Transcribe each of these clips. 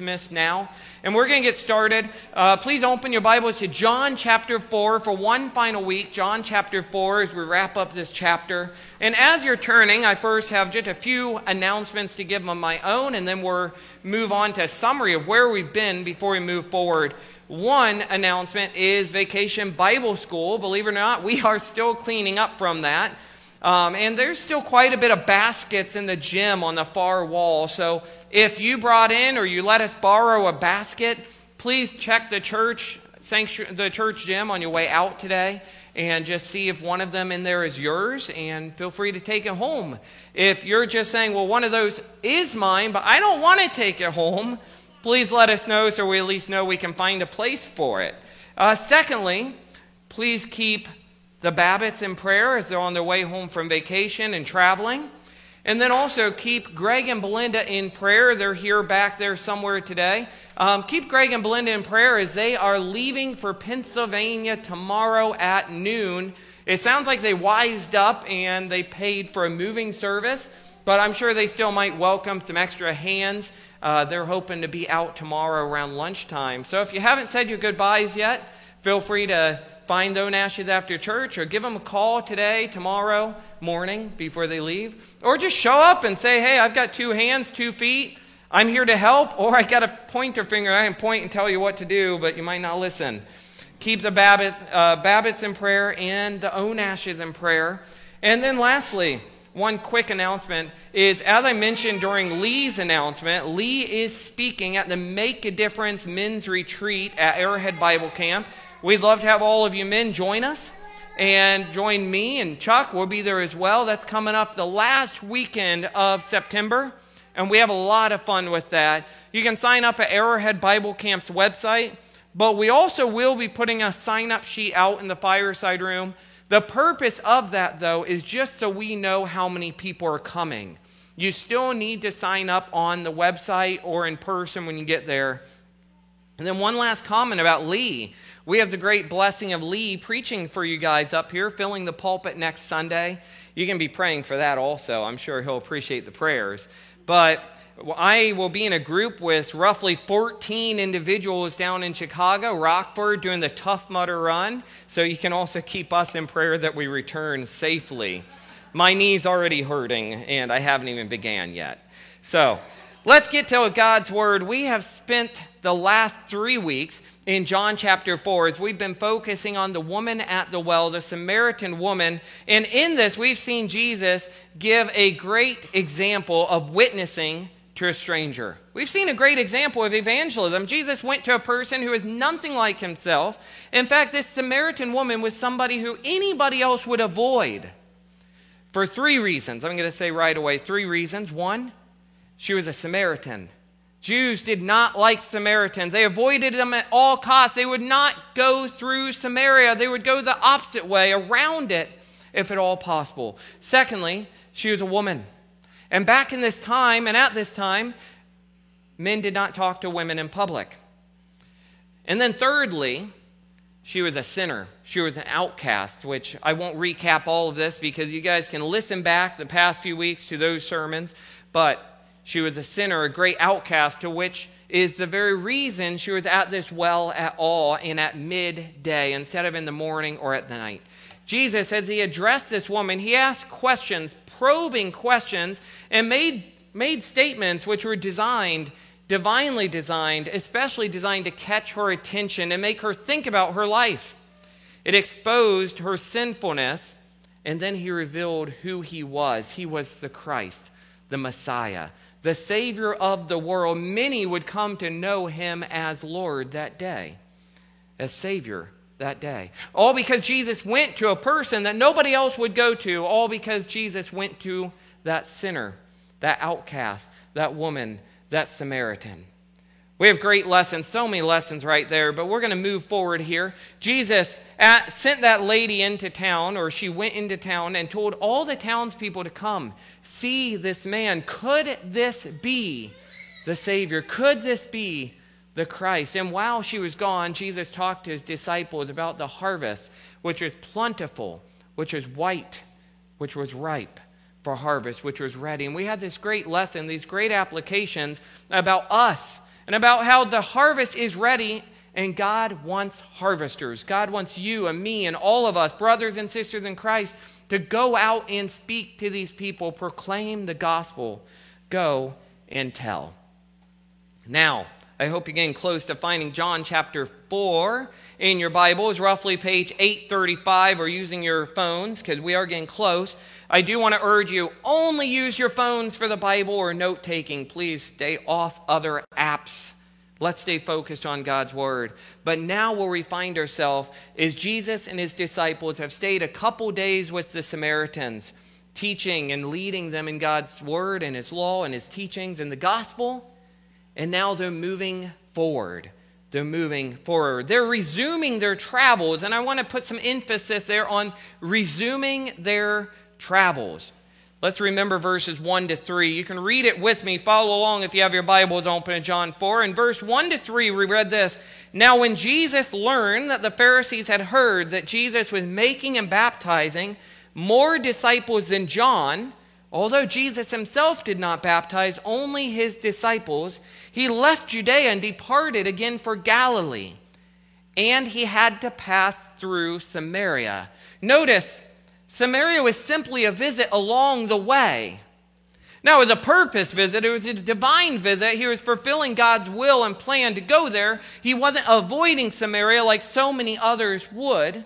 Christmas now. And we're going to get started. Please open your Bibles to John chapter 4 for one final week. John chapter 4 as we wrap up this chapter. And as you're turning, I first have just a few announcements to give on my own, and then we'll move on to a summary of where we've been before we move forward. One announcement is Vacation Bible School. Believe it or not, we are still cleaning up from that. And there's still quite a bit of baskets in the gym on the far wall. So if you brought in or you let us borrow a basket, please check the church gym on your way out today and just see if one of them in there is yours, and feel free to take it home. If you're just saying, well, one of those is mine, but I don't want to take it home, please let us know so we at least know we can find a place for it. Secondly, please keep the Babbitts in prayer as they're on their way home from vacation and traveling. And then also keep Greg and Belinda in prayer. They're here back there somewhere today. Keep Greg and Belinda in prayer as they are leaving for Pennsylvania tomorrow at noon. It sounds like they wised up and they paid for a moving service, but I'm sure they still might welcome some extra hands. They're hoping to be out tomorrow around lunchtime. So if you haven't said your goodbyes yet, feel free to find those ashes after church, or give them a call today, tomorrow morning before they leave. Or just show up and say, hey, I've got 2 hands, 2 feet. I'm here to help. Or I got a pointer finger. I can point and tell you what to do, but you might not listen. Keep the Babbitts in prayer and the own ashes in prayer. And then lastly, one quick announcement is, as I mentioned during Lee's announcement, Lee is speaking at the Make a Difference Men's Retreat at Arrowhead Bible Camp. We'd love to have all of you men join us and join me and Chuck. We'll be there as well. That's coming up the last weekend of September, and we have a lot of fun with that. You can sign up at Arrowhead Bible Camp's website, but we also will be putting a sign-up sheet out in the fireside room. The purpose of that, though, is just so we know how many people are coming. You still need to sign up on the website or in person when you get there. And then one last comment about Lee. We have the great blessing of Lee preaching for you guys up here, filling the pulpit next Sunday. You can be praying for that also. I'm sure he'll appreciate the prayers. But I will be in a group with roughly 14 individuals down in Chicago, Rockford, doing the Tough Mudder run. So you can also keep us in prayer that we return safely. My knee's already hurting, and I haven't even began yet. So let's get to God's Word. We have spent the last 3 weeks in John chapter 4 as we've been focusing on the woman at the well, the Samaritan woman. And in this, we've seen Jesus give a great example of witnessing to a stranger. We've seen a great example of evangelism. Jesus went to a person who is nothing like himself. In fact, this Samaritan woman was somebody who anybody else would avoid for 3 reasons. I'm going to say right away 3 reasons. One, she was a Samaritan. Jews did not like Samaritans. They avoided them at all costs. They would not go through Samaria. They would go the opposite way, around it, if at all possible. Secondly, she was a woman. And back in this time, and at this time, men did not talk to women in public. And then thirdly, she was a sinner. She was an outcast, which I won't recap all of this because you guys can listen back the past few weeks to those sermons, but she was a sinner, a great outcast, to which is the very reason she was at this well at all and at midday instead of in the morning or at the night. Jesus, as he addressed this woman, he asked questions, probing questions, and made statements which were designed, divinely designed, especially designed to catch her attention and make her think about her life. It exposed her sinfulness, and then he revealed who he was. He was the Christ, the Messiah, the Savior of the world. Many would come to know him as Lord that day, as Savior that day. All because Jesus went to a person that nobody else would go to. All because Jesus went to that sinner, that outcast, that woman, that Samaritan. We have great lessons, so many lessons right there, but we're going to move forward here. Jesus sent that lady into town, or she went into town, and told all the townspeople to come see this man. Could this be the Savior? Could this be the Christ? And while she was gone, Jesus talked to his disciples about the harvest, which was plentiful, which was white, which was ripe for harvest, which was ready. And we had this great lesson, these great applications about us and about how the harvest is ready and God wants harvesters. God wants you and me and all of us, brothers and sisters in Christ, to go out and speak to these people, proclaim the gospel, go and tell. Now, I hope you're getting close to finding John chapter 4 in your Bibles, roughly page 835, or using your phones, because we are getting close. I do want to urge you, only use your phones for the Bible or note-taking. Please stay off other apps. Let's stay focused on God's word. But now where we find ourselves is Jesus and his disciples have stayed a couple days with the Samaritans, teaching and leading them in God's word and his law and his teachings and the gospel. And now they're moving forward. They're moving forward. They're resuming their travels. And I want to put some emphasis there on resuming their travels. Let's remember verses 1 to 3. You can read it with me. Follow along if you have your Bibles open in John 4. In verse 1 to 3, we read this. Now when Jesus learned that the Pharisees had heard that Jesus was making and baptizing more disciples than John, although Jesus himself did not baptize, only his disciples, he left Judea and departed again for Galilee. And he had to pass through Samaria. Notice, Samaria was simply a visit along the way. Now, it was a purpose visit. It was a divine visit. He was fulfilling God's will and plan to go there. He wasn't avoiding Samaria like so many others would.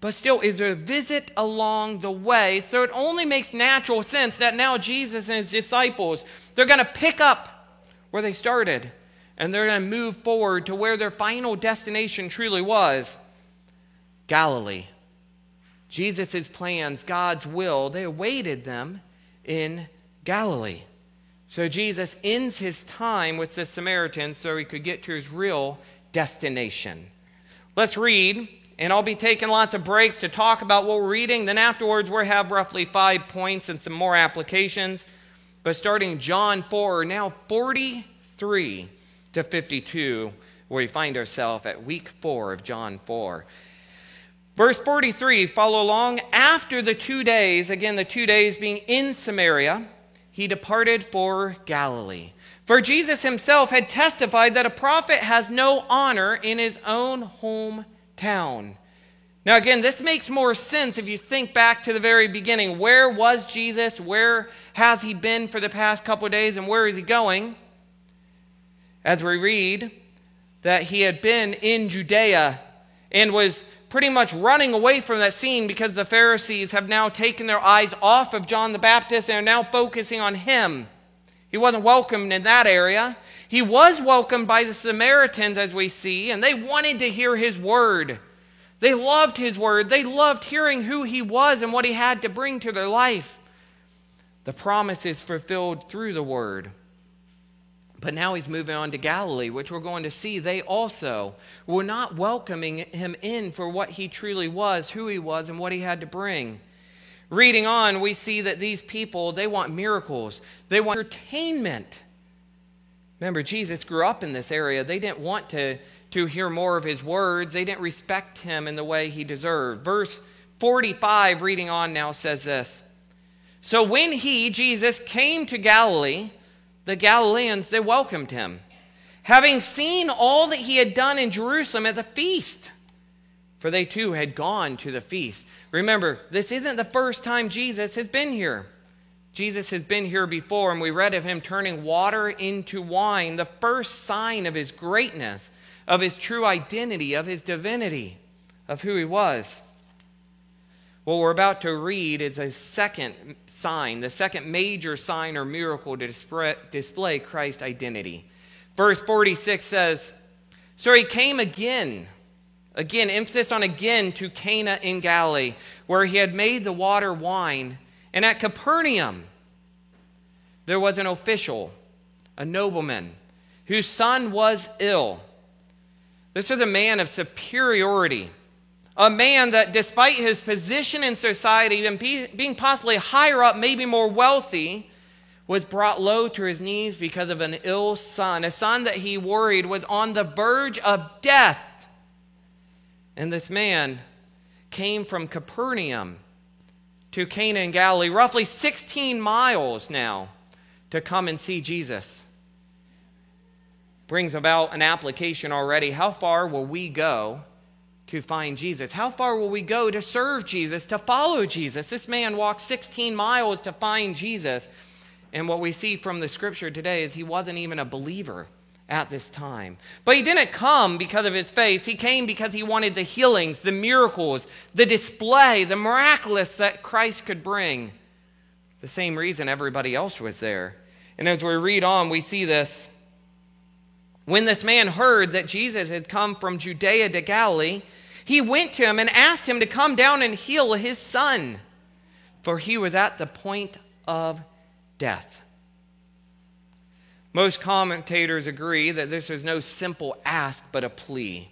But still, it's a visit along the way. So it only makes natural sense that now Jesus and his disciples, they're going to pick up where they started. And they're going to move forward to where their final destination truly was, Galilee. Jesus' plans, God's will, they awaited them in Galilee. So Jesus ends his time with the Samaritans so he could get to his real destination. Let's read, and I'll be taking lots of breaks to talk about what we're reading. Then afterwards, we'll have roughly 5 points and some more applications. But starting John 4, now 43 to 52, where we find ourselves at week 4 of John 4. Verse 43, follow along. After the 2 days, again the 2 days being in Samaria, he departed for Galilee. For Jesus himself had testified that a prophet has no honor in his own hometown. Now again, this makes more sense if you think back to the very beginning. Where was Jesus? Where has he been for the past couple of days? And where is he going? As we read that he had been in Judea and was pretty much running away from that scene because the Pharisees have now taken their eyes off of John the Baptist and are now focusing on him. He wasn't welcomed in that area. He was welcomed by the Samaritans, as we see, and they wanted to hear his word. They loved his word. They loved hearing who he was and what he had to bring to their life. The promise is fulfilled through the word. But now he's moving on to Galilee, which we're going to see. They also were not welcoming him in for what he truly was, who he was, and what he had to bring. Reading on, we see that these people, they want miracles. They want entertainment. Remember, Jesus grew up in this area. They didn't want to hear more of his words. They didn't respect him in the way he deserved. Verse 45, reading on now, says this. So when he, Jesus, came to Galilee, the Galileans, they welcomed him, having seen all that he had done in Jerusalem at the feast. For they too had gone to the feast. Remember, this isn't the first time Jesus has been here. Jesus has been here before, and we read of him turning water into wine, the first sign of his greatness, of his true identity, of his divinity, of who he was. What we're about to read is a second sign, the second major sign or miracle to display Christ's identity. Verse 46 says, so he came again, emphasis on again, to Cana in Galilee, where he had made the water wine. And at Capernaum, there was an official, a nobleman, whose son was ill. This was a man of superiority. A man that despite his position in society and being possibly higher up, maybe more wealthy, was brought low to his knees because of an ill son. A son that he worried was on the verge of death. And this man came from Capernaum to Cana in Galilee, roughly 16 miles now, to come and see Jesus. brings about an application already. How far will we go to find Jesus? How far will we go to serve Jesus, to follow Jesus? This man walked 16 miles to find Jesus. And what we see from the scripture today is he wasn't even a believer at this time. But he didn't come because of his faith. He came because he wanted the healings, the miracles, the display, the miraculous that Christ could bring. The same reason everybody else was there. And as we read on, we see this. When this man heard that Jesus had come from Judea to Galilee, he went to him and asked him to come down and heal his son, for he was at the point of death. Most commentators agree that this is no simple ask, but a plea.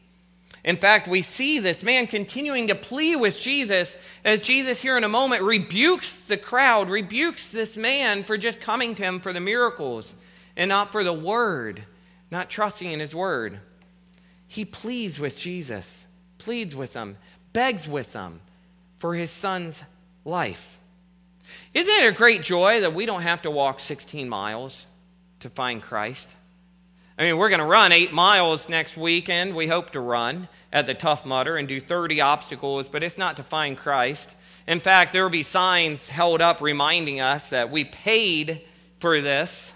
In fact, we see this man continuing to plea with Jesus as Jesus here in a moment rebukes the crowd, rebukes this man for just coming to him for the miracles and not for the word. Not trusting in his word. He pleads with Jesus, pleads with him, begs with him for his son's life. Isn't it a great joy that we don't have to walk 16 miles to find Christ? I mean, we're going to run 8 miles next weekend. We hope to run at the Tough Mudder and do 30 obstacles, but it's not to find Christ. In fact, there will be signs held up reminding us that we paid for this.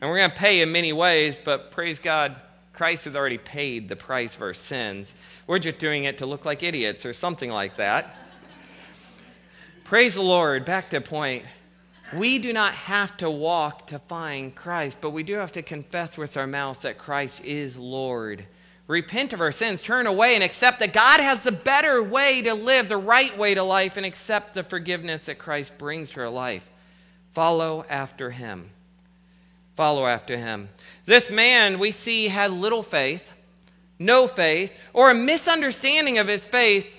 And we're going to pay in many ways, but praise God, Christ has already paid the price of our sins. We're just doing it to look like idiots or something like that. Praise the Lord. Back to point. We do not have to walk to find Christ, but we do have to confess with our mouths that Christ is Lord. Repent of our sins, turn away, and accept that God has the better way to live, the right way to life, and accept the forgiveness that Christ brings to our life. Follow after him. Follow after him. This man we see had little faith, no faith, or a misunderstanding of his faith.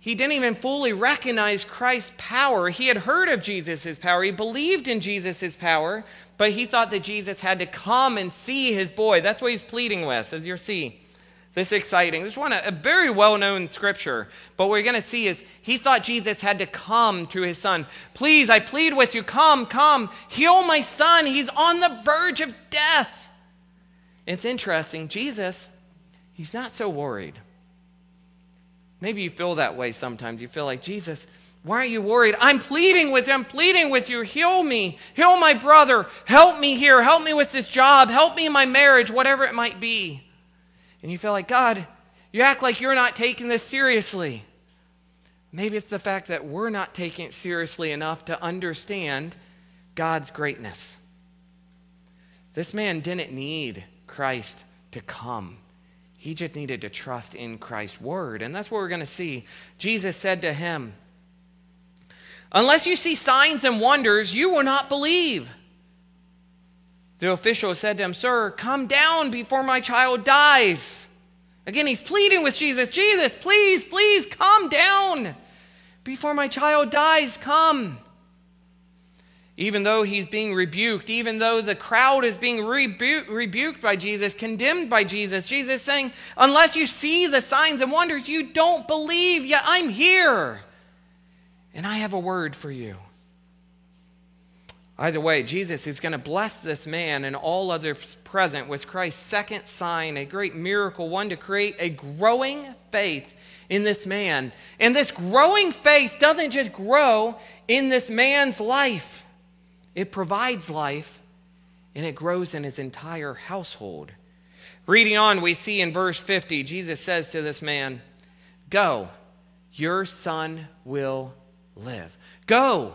He didn't even fully recognize Christ's power. He had heard of Jesus' power. He believed in Jesus' power, but he thought that Jesus had to come and see his boy. That's what he's pleading with, as you'll see. This is exciting. This is a very well-known scripture, but what we're going to see is he thought Jesus had to come to his son. Please, I plead with you, come, heal my son. He's on the verge of death. It's interesting. Jesus, he's not so worried. Maybe you feel that way sometimes. You feel like, Jesus, why are you worried? I'm pleading with him, pleading with you. Heal me, heal my brother. Help me here, help me with this job. Help me in my marriage, whatever it might be. And you feel like, God, you act like you're not taking this seriously. Maybe it's the fact that we're not taking it seriously enough to understand God's greatness. This man didn't need Christ to come. He just needed to trust in Christ's word. And that's what we're going to see. Jesus said to him, unless you see signs and wonders, you will not believe. The official said to him, sir, come down before my child dies. Again, he's pleading with Jesus. Jesus, please, come down before my child dies. Come. Even though he's being rebuked, even though the crowd is being rebuked by Jesus, condemned by Jesus, Jesus saying, unless you see the signs and wonders, you don't believe. Yet I'm here. And I have a word for you. Either way, Jesus is going to bless this man and all others present with Christ's second sign, a great miracle, one to create a growing faith in this man. And this growing faith doesn't just grow in this man's life. It provides life, and it grows in his entire household. Reading on, we see in verse 50, Jesus says to this man, go, your son will live. Go.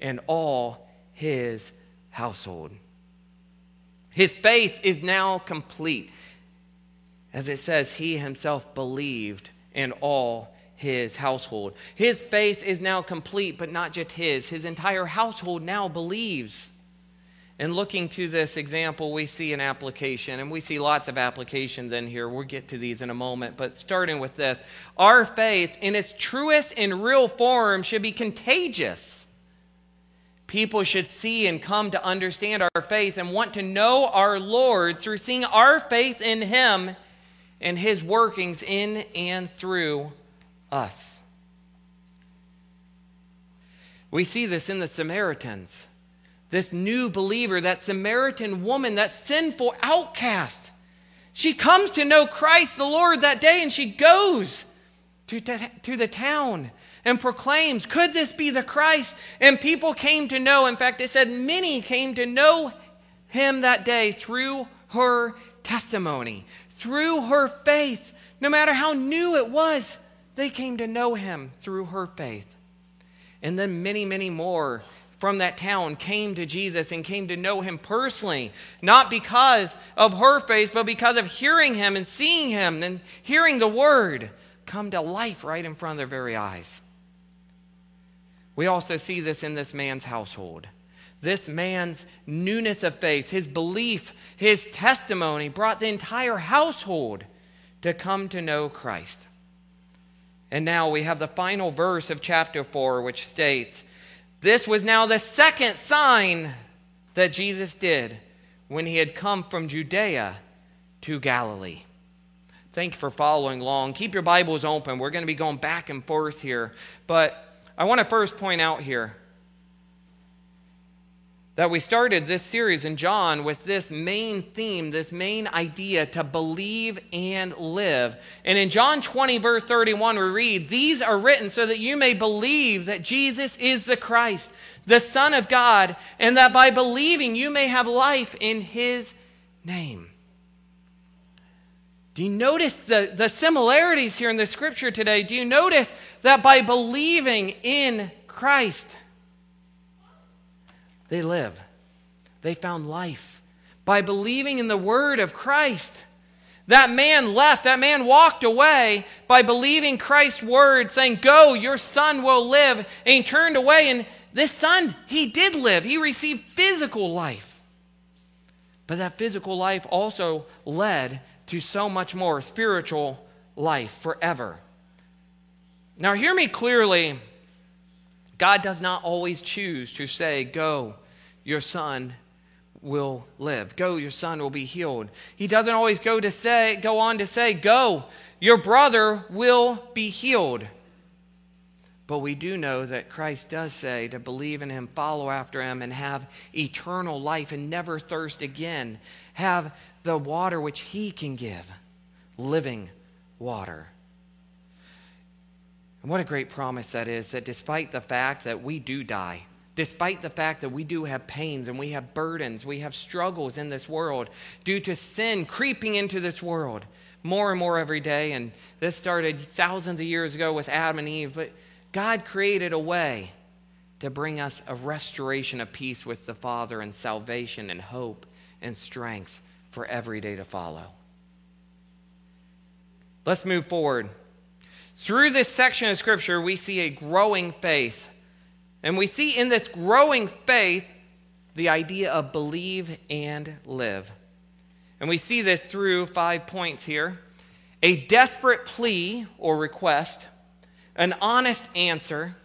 and all his household. His faith is now complete. As it says, he himself believed, and all his household. His faith is now complete, but not just his. His entire household now believes. And looking to this example, we see an application, and we see lots of applications in here. We'll get to these in a moment, but starting with this. Our faith, in its truest and real form, should be contagious. People should see and come to understand our faith and want to know our Lord through seeing our faith in Him and His workings in and through us. We see this in the Samaritans. This new believer, that Samaritan woman, that sinful outcast. She comes to know Christ the Lord that day, and she goes to the town and proclaims, could this be the Christ? And people came to know. In fact, it said many came to know Him that day through her testimony, through her faith. No matter how new it was, they came to know Him through her faith. And then many, many more from that town came to Jesus and came to know Him personally, not because of her faith, but because of hearing Him and seeing Him and hearing the Word come to life right in front of their very eyes. We also see this in this man's household. This man's newness of faith, his belief, his testimony brought the entire household to come to know Christ. And now we have the final verse of chapter 4, which states, this was now the second sign that Jesus did when He had come from Judea to Galilee. Thank you for following along. Keep your Bibles open. We're going to be going back and forth here. But I want to first point out here that we started this series in John with this main theme, this main idea to believe and live. And in John 20, verse 31, we read, these are written so that you may believe that Jesus is the Christ, the Son of God, and that by believing you may have life in His name. Do you notice the similarities here in the scripture today? Do you notice that by believing in Christ, they live. They found life. By believing in the word of Christ, that man left, that man walked away by believing Christ's word, saying, go, your son will live. And he turned away, and this son, he did live. He received physical life. But that physical life also led to so much more spiritual life forever. Now, hear me clearly. God does not always choose to say, go, your son will live. Go, your son will be healed. He doesn't always go on to say, go, your brother will be healed. But we do know that Christ does say to believe in Him, follow after Him, and have eternal life and never thirst again. Have the water which He can give, living water. And what a great promise that is, that despite the fact that we do die, despite the fact that we do have pains and we have burdens, we have struggles in this world due to sin creeping into this world more and more every day. And this started thousands of years ago with Adam and Eve, but God created a way to bring us a restoration of peace with the Father and salvation and hope and strength for every day to follow. Let's move forward. Through this section of Scripture, we see a growing faith. And we see in this growing faith the idea of believe and live. And we see this through 5 points here. A desperate plea or request, an honest answer,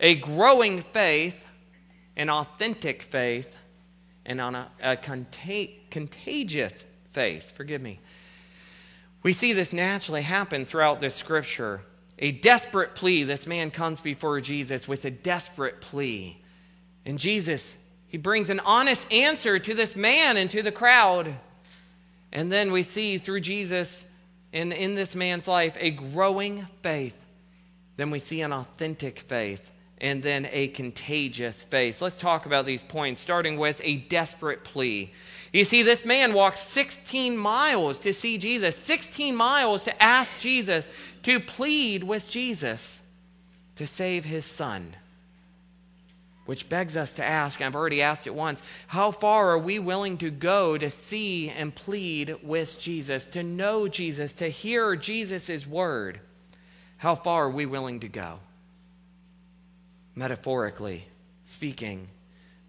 a growing faith, an authentic faith, and on a contagious faith. Forgive me. We see this naturally happen throughout this scripture. A desperate plea. This man comes before Jesus with a desperate plea. And Jesus, He brings an honest answer to this man and to the crowd. And then we see through Jesus and in this man's life a growing faith. Then we see an authentic faith and then a contagious faith. Let's talk about these points, starting with a desperate plea. You see, this man walked 16 miles to see Jesus, 16 miles to ask Jesus, to plead with Jesus to save his son. Which begs us to ask, and I've already asked it once, how far are we willing to go to see and plead with Jesus, to know Jesus, to hear Jesus' word? How far are we willing to go? Metaphorically speaking,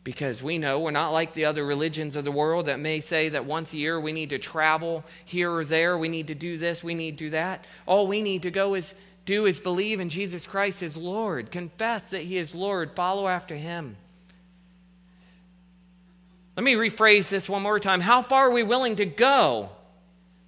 because we know we're not like the other religions of the world that may say that once a year we need to travel here or there, we need to do this, we need to do that. All we need to do is believe in Jesus Christ as Lord, confess that he is Lord, follow after him. Let me rephrase this one more time. How far are we willing to go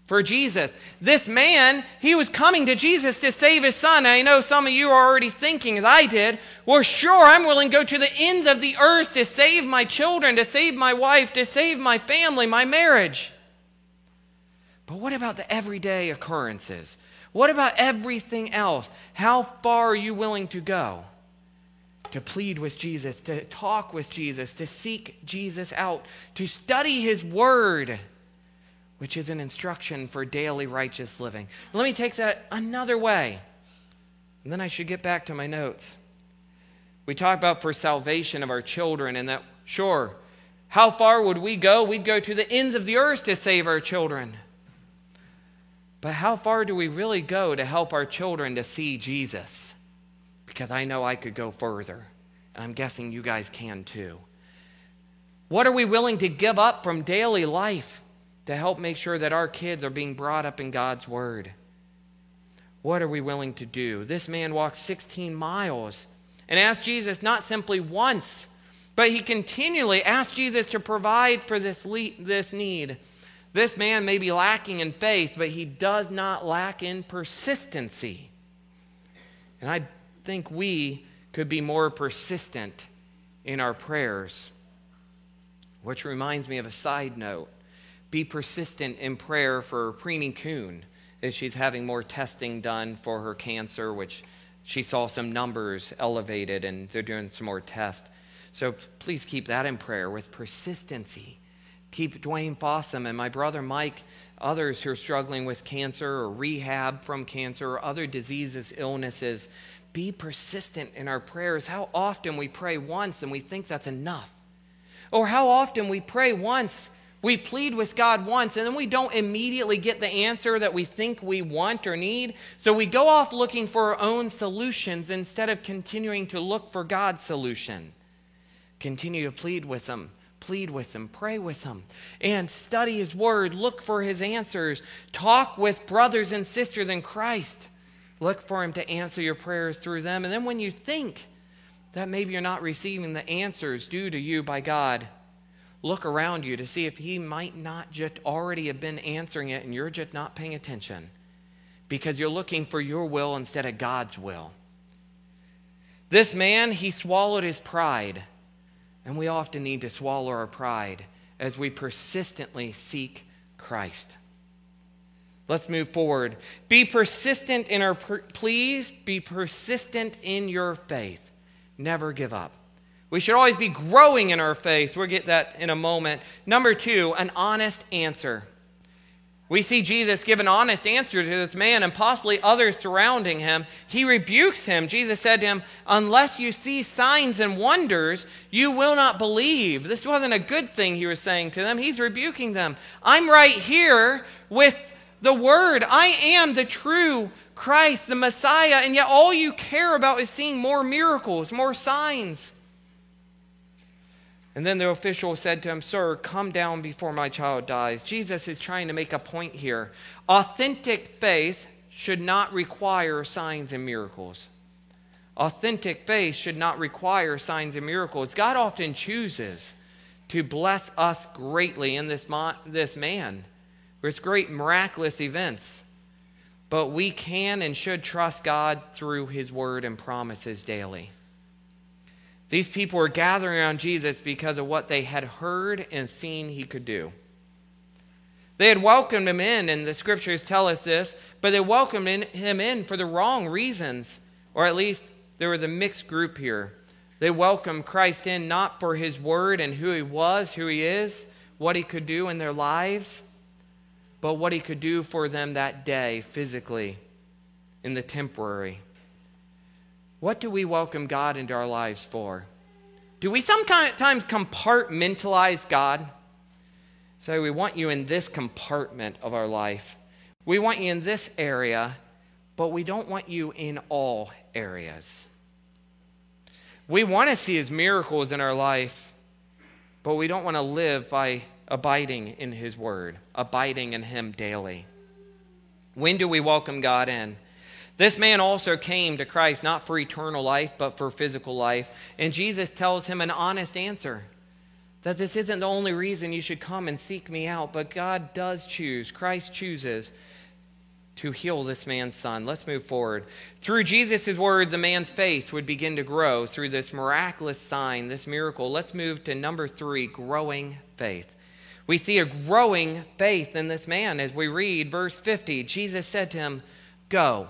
for Jesus? This man, he was coming to Jesus to save his son. I know some of you are already thinking, as I did, well, sure, I'm willing to go to the ends of the earth to save my children, to save my wife, to save my family, my marriage. But what about the everyday occurrences? What about everything else? How far are you willing to go? To plead with Jesus, to talk with Jesus, to seek Jesus out, to study his word, which is an instruction for daily righteous living. Let me take that another way, and then I should get back to my notes. We talk about for salvation of our children, and that, sure, how far would we go? We'd go to the ends of the earth to save our children. But how far do we really go to help our children to see Jesus? Because I know I could go further, and I'm guessing you guys can too. What are we willing to give up from daily life to help make sure that our kids are being brought up in God's word? What are we willing to do? This man walked 16 miles and asked Jesus not simply once, but he continually asked Jesus to provide for this need. This man may be lacking in faith, but he does not lack in persistency. And I think we could be more persistent in our prayers, which reminds me of a side note. Be persistent in prayer for Preeni Kuhn as she's having more testing done for her cancer, which she saw some numbers elevated and they're doing some more tests. So please keep that in prayer with persistency. Keep Dwayne Fossum and my brother Mike, others who are struggling with cancer or rehab from cancer or other diseases, illnesses. Be persistent in our prayers. How often we pray once and we think that's enough. Or how often we pray once, we plead with God once, and then we don't immediately get the answer that we think we want or need. So we go off looking for our own solutions instead of continuing to look for God's solution. Continue to plead with him. Plead with him, pray with him, and study his word. Look for his answers. Talk with brothers and sisters in Christ. Look for him to answer your prayers through them. And then when you think that maybe you're not receiving the answers due to you by God, look around you to see if he might not just already have been answering it and you're just not paying attention because you're looking for your will instead of God's will. This man, he swallowed his pride, and we often need to swallow our pride as we persistently seek Christ. Let's move forward. Be persistent in our pleas. Be persistent in your faith. Never give up. We should always be growing in our faith. We'll get that in a moment. Number two, an honest answer. We see Jesus give an honest answer to this man and possibly others surrounding him. He rebukes him. Jesus said to him, "Unless you see signs and wonders, you will not believe." This wasn't a good thing he was saying to them. He's rebuking them. I'm right here with the word. I am the true Christ, the Messiah, and yet all you care about is seeing more miracles, more signs. And then the official said to him, "Sir, come down before my child dies." Jesus is trying to make a point here. Authentic faith should not require signs and miracles. Authentic faith should not require signs and miracles. God often chooses to bless us greatly in this man. It's great miraculous events, but we can and should trust God through his word and promises daily. These people were gathering around Jesus because of what they had heard and seen he could do. They had welcomed him in, and the scriptures tell us this, but they welcomed him in for the wrong reasons, or at least there was a mixed group here. They welcomed Christ in not for his word and who he was, who he is, what he could do in their lives, but what he could do for them that day physically in the temporary. What do we welcome God into our lives for? Do we sometimes compartmentalize God? So we want you in this compartment of our life. We want you in this area, but we don't want you in all areas. We want to see his miracles in our life, but we don't want to live by abiding in his word, abiding in him daily. When do we welcome God in? This man also came to Christ not for eternal life, but for physical life. And Jesus tells him an honest answer, that this isn't the only reason you should come and seek me out, but God does choose, Christ chooses to heal this man's son. Let's move forward. Through Jesus' word, the man's faith would begin to grow through this miraculous sign, this miracle. Let's move to number 3, growing faith. We see a growing faith in this man as we read verse 50. Jesus said to him, "Go,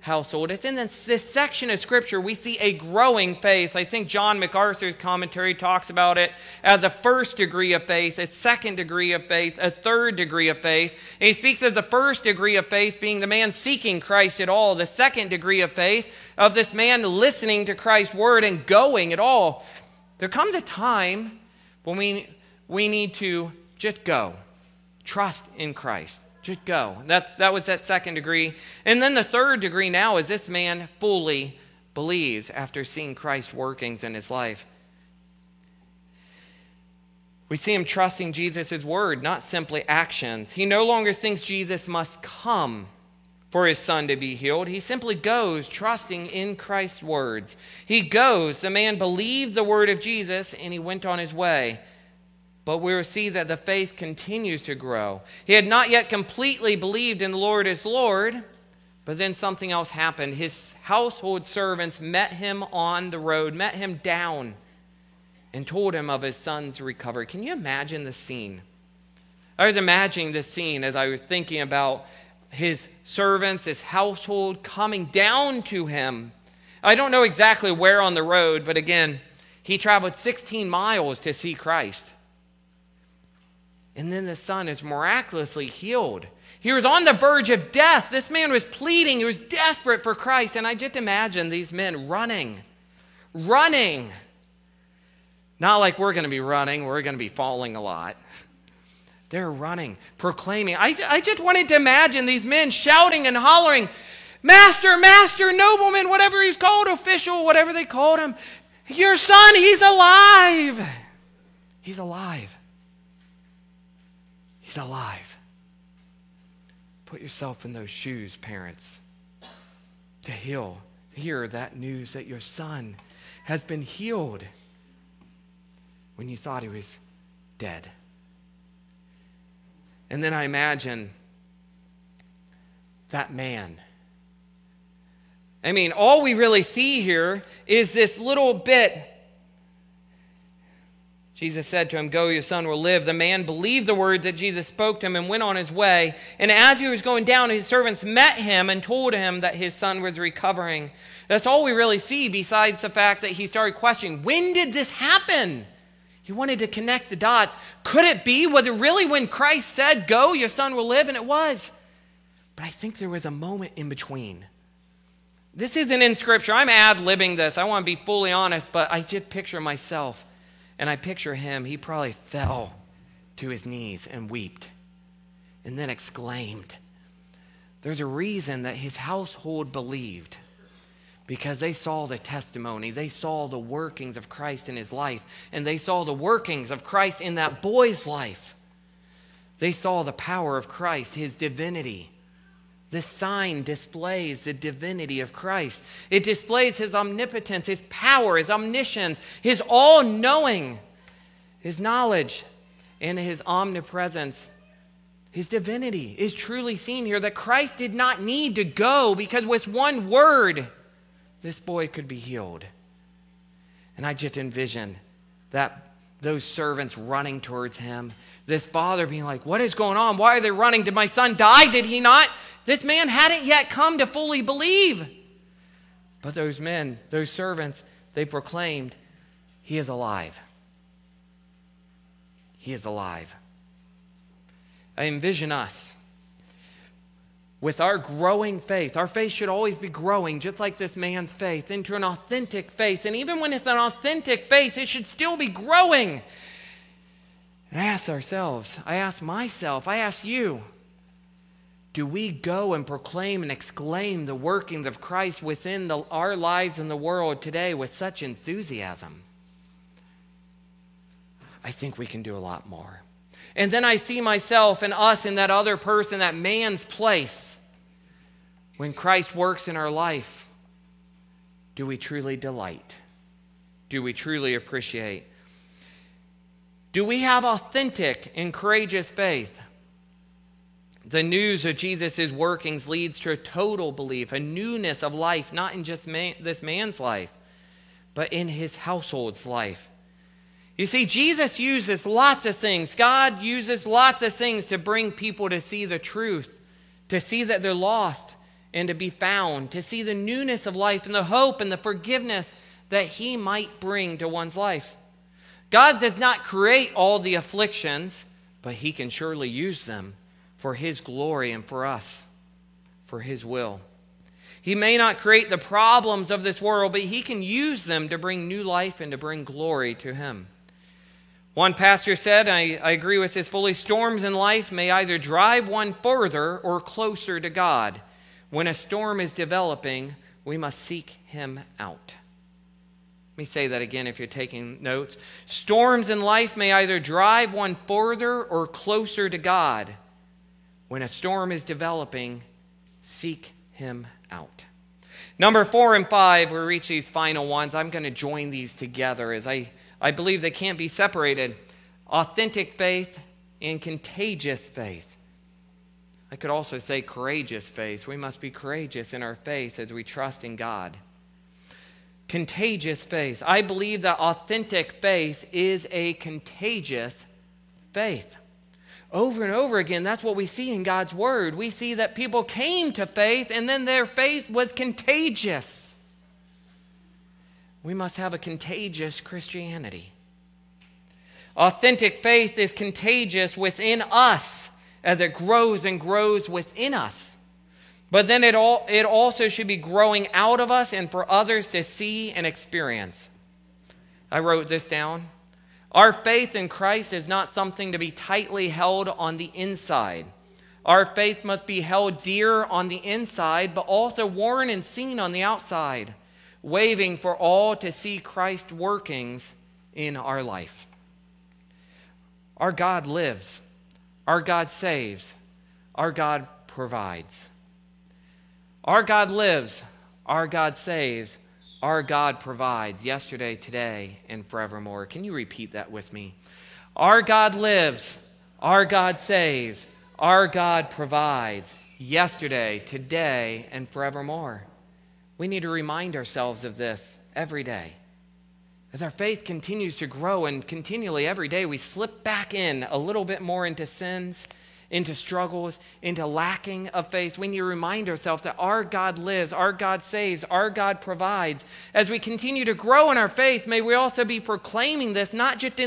household. It's in this section of scripture we see a growing faith. I think John MacArthur's commentary talks about it as a first degree of faith, a second degree of faith, a third degree of faith. And he speaks of the first degree of faith being the man seeking Christ at all, the second degree of faith of this man listening to Christ's word and going at all. There comes a time when we need to just go, trust in Christ. Just go. That was that second degree. And then the third degree now is this man fully believes after seeing Christ's workings in his life. We see him trusting Jesus' word, not simply actions. He no longer thinks Jesus must come for his son to be healed. He simply goes, trusting in Christ's words. He goes. The man believed the word of Jesus, and he went on his way. But we will see that the faith continues to grow. He had not yet completely believed in the Lord as Lord, but then something else happened. His household servants met him on the road, met him down, and told him of his son's recovery. Can you imagine the scene? I was imagining the scene as I was thinking about his servants, his household coming down to him. I don't know exactly where on the road, but again, he traveled 16 miles to see Christ. And then the son is miraculously healed. He was on the verge of death. This man was pleading. He was desperate for Christ. And I just imagine these men running. Not like we're going to be running. We're going to be falling a lot. They're running, proclaiming. I just wanted to imagine these men shouting and hollering, "Master, Master, nobleman," whatever he's called, official, whatever they called him. "Your son, he's alive. He's alive. He's alive." Put yourself in those shoes, parents, to hear that news that your son has been healed when you thought he was dead. And then I imagine that man. I mean, all we really see here is this little bit. Jesus said to him, "Go, your son will live." The man believed the word that Jesus spoke to him and went on his way. And as he was going down, his servants met him and told him that his son was recovering. That's all we really see, besides the fact that he started questioning, when did this happen? He wanted to connect the dots. Could it be? Was it really when Christ said, "Go, your son will live"? And it was. But I think there was a moment in between. This isn't in scripture. I'm ad-libbing this. I want to be fully honest, but I did picture myself. And I picture him, he probably fell to his knees and wept and then exclaimed. There's a reason that his household believed, because they saw the testimony. They saw the workings of Christ in his life, and they saw the workings of Christ in that boy's life. They saw the power of Christ, his divinity. This sign displays the divinity of Christ. It displays his omnipotence, his power, his omniscience, his all-knowing, his knowledge, and his omnipresence. His divinity is truly seen here, that Christ did not need to go, because with one word, this boy could be healed. And I just envision that those servants running towards him, this father being like, "What is going on? Why are they running? Did my son die? Did he not?" This man hadn't yet come to fully believe. But those men, those servants, they proclaimed, "He is alive. He is alive. I envision us with our growing faith. Our faith should always be growing, just like this man's faith, into an authentic faith. And even when it's an authentic faith, it should still be growing. And I ask ourselves, I ask myself, I ask you, do we go and proclaim and exclaim the workings of Christ within our lives and the world today with such enthusiasm? I think we can do a lot more. And then I see myself and us in that other person, that man's place. When Christ works in our life, do we truly delight? Do we truly appreciate? Do we have authentic and courageous faith? The news of Jesus' workings leads to a total belief, a newness of life, not in just this man's life, but in his household's life. You see, Jesus uses lots of things. God uses lots of things to bring people to see the truth, to see that they're lost and to be found, to see the newness of life and the hope and the forgiveness that he might bring to one's life. God does not create all the afflictions, but he can surely use them for his glory and for us, for his will. He may not create the problems of this world, but he can use them to bring new life and to bring glory to him. One pastor said, and I agree with this fully, storms in life may either drive one further or closer to God. When a storm is developing, we must seek him out. Let me say that again if you're taking notes. Storms in life may either drive one further or closer to God. When a storm is developing, seek him out. Number 4 and 5, we reach these final ones. I'm going to join these together as I believe they can't be separated. Authentic faith and contagious faith. I could also say courageous faith. We must be courageous in our faith as we trust in God. Contagious faith. I believe that authentic faith is a contagious faith. Over and over again, that's what we see in God's word. We see that people came to faith and then their faith was contagious. We must have a contagious Christianity. Authentic faith is contagious within us as it grows and grows within us. But then it also should be growing out of us and for others to see and experience. I wrote this down. Our faith in Christ is not something to be tightly held on the inside. Our faith must be held dear on the inside, but also worn and seen on the outside, waving for all to see Christ's workings in our life. Our God lives. Our God saves. Our God provides. Our God lives. Our God saves. Our God provides yesterday, today, and forevermore. Can you repeat that with me? Our God lives. Our God saves. Our God provides yesterday, today, and forevermore. We need to remind ourselves of this every day. As our faith continues to grow and continually every day we slip back in a little bit more into sins, into struggles, into lacking of faith. We need to remind ourselves that our God lives, our God saves, our God provides. As we continue to grow in our faith, may we also be proclaiming this, not just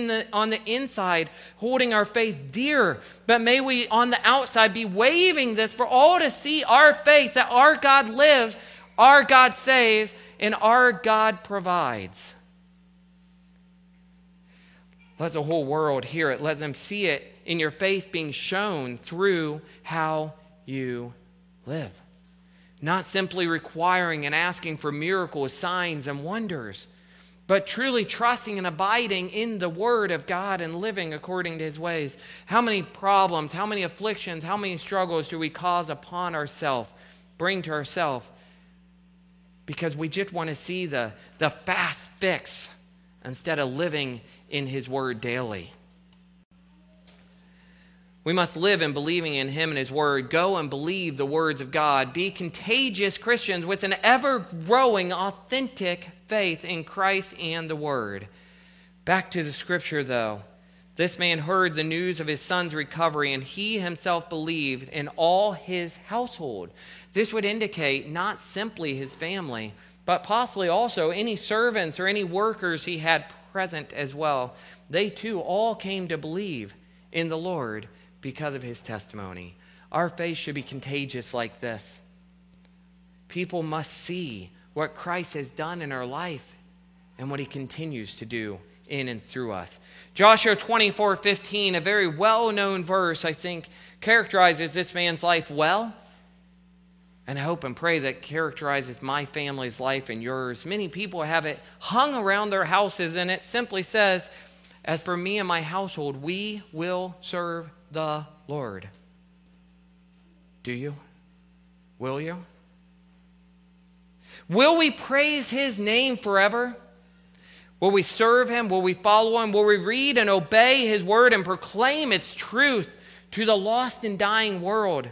on the inside, holding our faith dear, but may we on the outside be waving this for all to see our faith, that our God lives, our God saves, and our God provides. Let the whole world hear it. Let them see it in your faith being shown through how you live. Not simply requiring and asking for miracles, signs, and wonders, but truly trusting and abiding in the Word of God and living according to His ways. How many problems, how many afflictions, how many struggles do we cause upon ourselves, bring to ourselves, because we just want to see the fast fix instead of living in His Word daily. We must live in believing in Him and His Word. Go and believe the words of God. Be contagious Christians with an ever-growing, authentic faith in Christ and the Word. Back to the Scripture, though. This man heard the news of his son's recovery, and he himself believed, in all his household. This would indicate not simply his family, but possibly also any servants or any workers he had present as well. They too all came to believe. in the Lord because of his testimony. Our faith should be contagious like this. People must see what Christ has done in our life and what he continues to do in and through us. Joshua 24:15, a very well-known verse, I think, characterizes this man's life well. And I hope and pray that characterizes my family's life and yours. Many people have it hung around their houses, and it simply says, "As for me and my household, we will serve the Lord." Do you? Will you? Will we praise his name forever? Will we serve him? Will we follow him? Will we read and obey his word and proclaim its truth to the lost and dying world?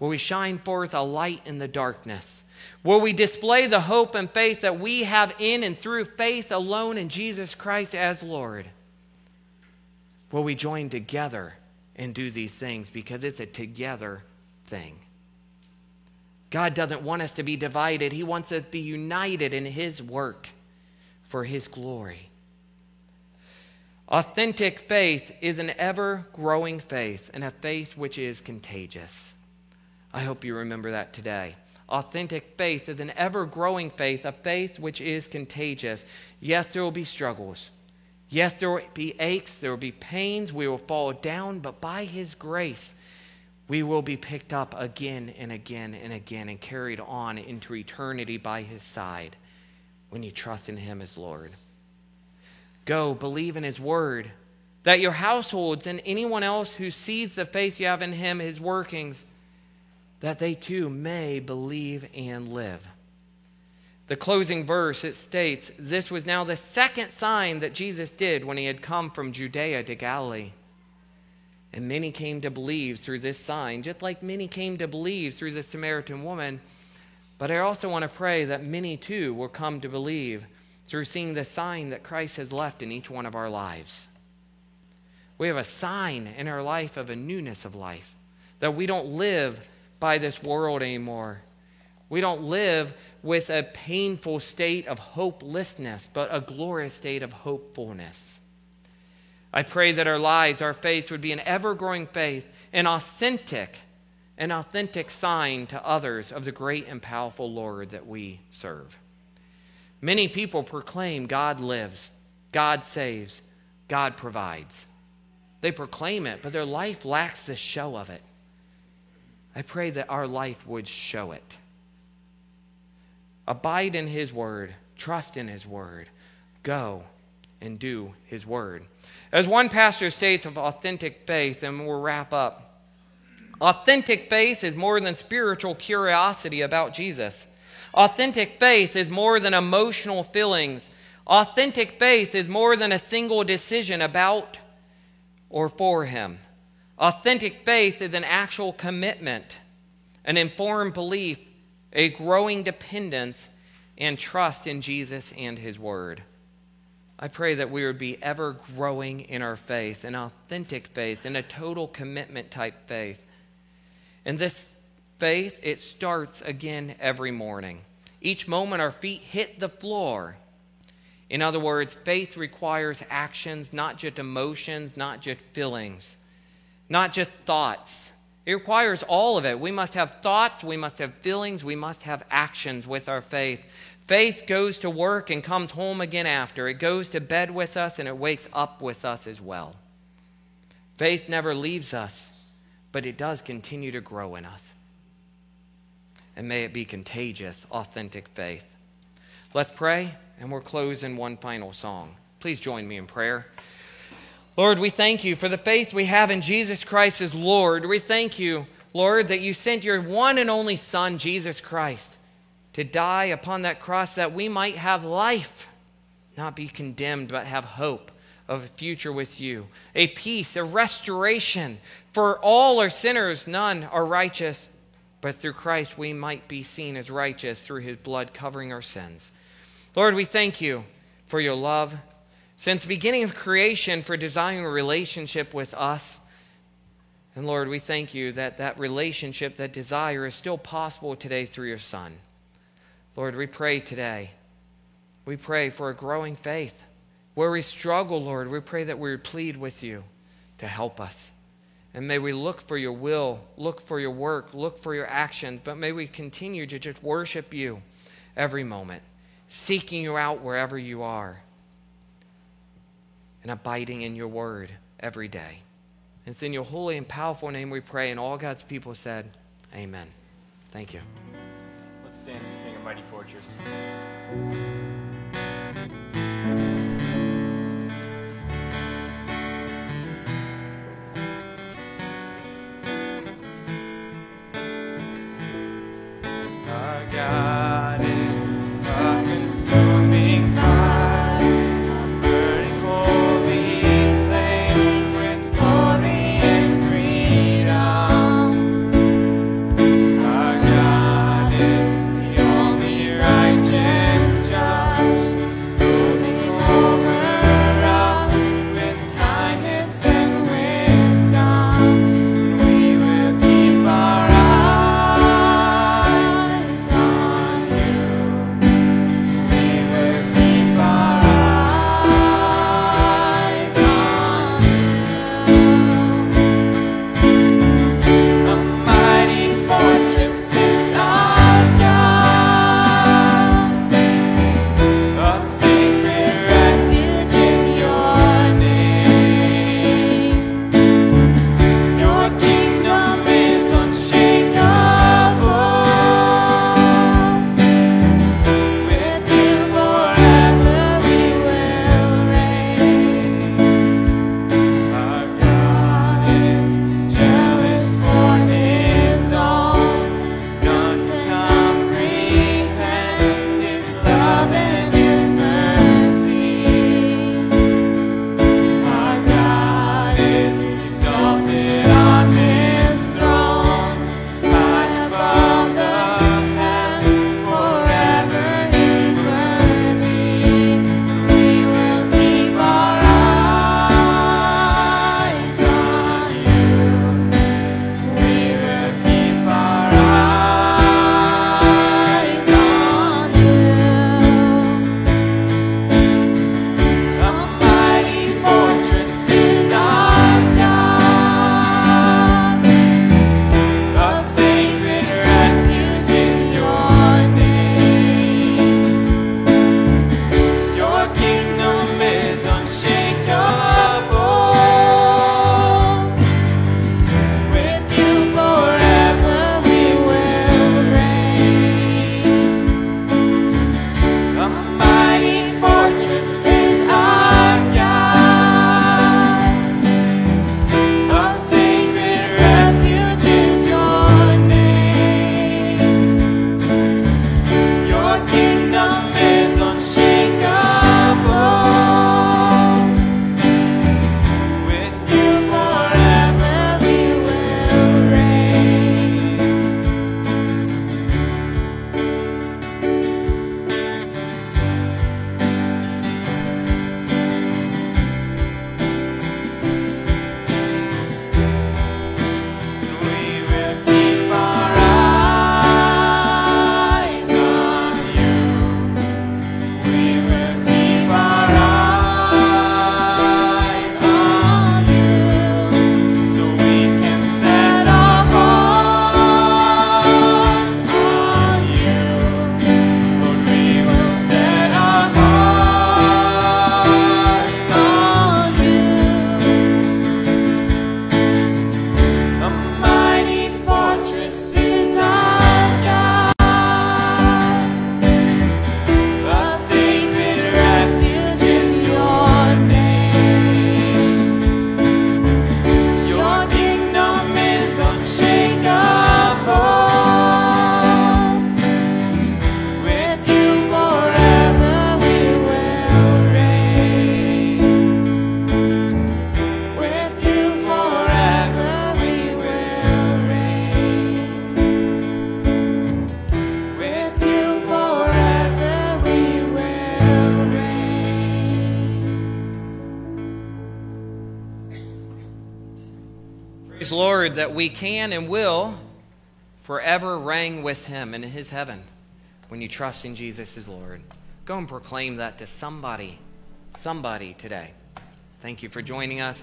Will we shine forth a light in the darkness? Will we display the hope and faith that we have in and through faith alone in Jesus Christ as Lord? Will we join together and do these things? Because it's a together thing. God doesn't want us to be divided. He wants us to be united in his work for his glory. Authentic faith is an ever-growing faith, and a faith which is contagious. I hope you remember that today. Authentic faith is an ever-growing faith, a faith which is contagious. Yes, there will be struggles. Yes, there will be aches, there will be pains. We will fall down, but by his grace, we will be picked up again and again and again and carried on into eternity by his side when you trust in him as Lord. Go, believe in his word, that your households and anyone else who sees the faith you have in him, his workings, that they too may believe and live. The closing verse, it states, this was now the second sign that Jesus did when he had come from Judea to Galilee. And many came to believe through this sign, just like many came to believe through the Samaritan woman. But I also want to pray that many too will come to believe through seeing the sign that Christ has left in each one of our lives. We have a sign in our life of a newness of life, that we don't live by this world anymore. We don't live with a painful state of hopelessness, but a glorious state of hopefulness. I pray that our lives, our faith would be an ever-growing faith, an authentic sign to others of the great and powerful Lord that we serve. Many people proclaim God lives, God saves, God provides. They proclaim it, but their life lacks the show of it. I pray that our life would show it. Abide in his word. Trust in his word. Go and do his word. As one pastor states of authentic faith, and we'll wrap up, authentic faith is more than spiritual curiosity about Jesus. Authentic faith is more than emotional feelings. Authentic faith is more than a single decision about or for him. Authentic faith is an actual commitment, an informed belief, a growing dependence, and trust in Jesus and his word. I pray that we would be ever growing in our faith, an authentic faith, and a total commitment type faith. And this faith, it starts again every morning. Each moment our feet hit the floor. In other words, faith requires actions, not just emotions, not just feelings. Not just thoughts. It requires all of it. We must have thoughts, we must have feelings, we must have actions with our faith. Faith goes to work and comes home again after. It goes to bed with us and it wakes up with us as well. Faith never leaves us, but it does continue to grow in us. And may it be contagious, authentic faith. Let's pray, and we'll close in one final song. Please join me in prayer. Lord, we thank you for the faith we have in Jesus Christ as Lord. We thank you, Lord, that you sent your one and only Son, Jesus Christ, to die upon that cross that we might have life, not be condemned, but have hope of a future with you, a peace, a restoration. For all are sinners, none are righteous, but through Christ we might be seen as righteous through his blood covering our sins. Lord, we thank you for your love. Since the beginning of creation, for desiring a relationship with us. And Lord, we thank you that that relationship, that desire is still possible today through your Son. Lord, we pray today. We pray for a growing faith. Where we struggle, Lord, we pray that we would plead with you to help us. And may we look for your will, look for your work, look for your actions, but may we continue to just worship you every moment, seeking you out wherever you are, and abiding in your word every day. It's in your holy and powerful name we pray, and all God's people said, amen. Thank you. Let's stand and sing A Mighty Fortress. God is a consuming fire, a burning holy flame with glory and freedom. Our God is the only righteous judge, ruling over us with kindness and wisdom. We will keep our That we can and will forever reign with him in his heaven when you trust in Jesus as Lord. Go and proclaim that to somebody today. Thank you for joining us.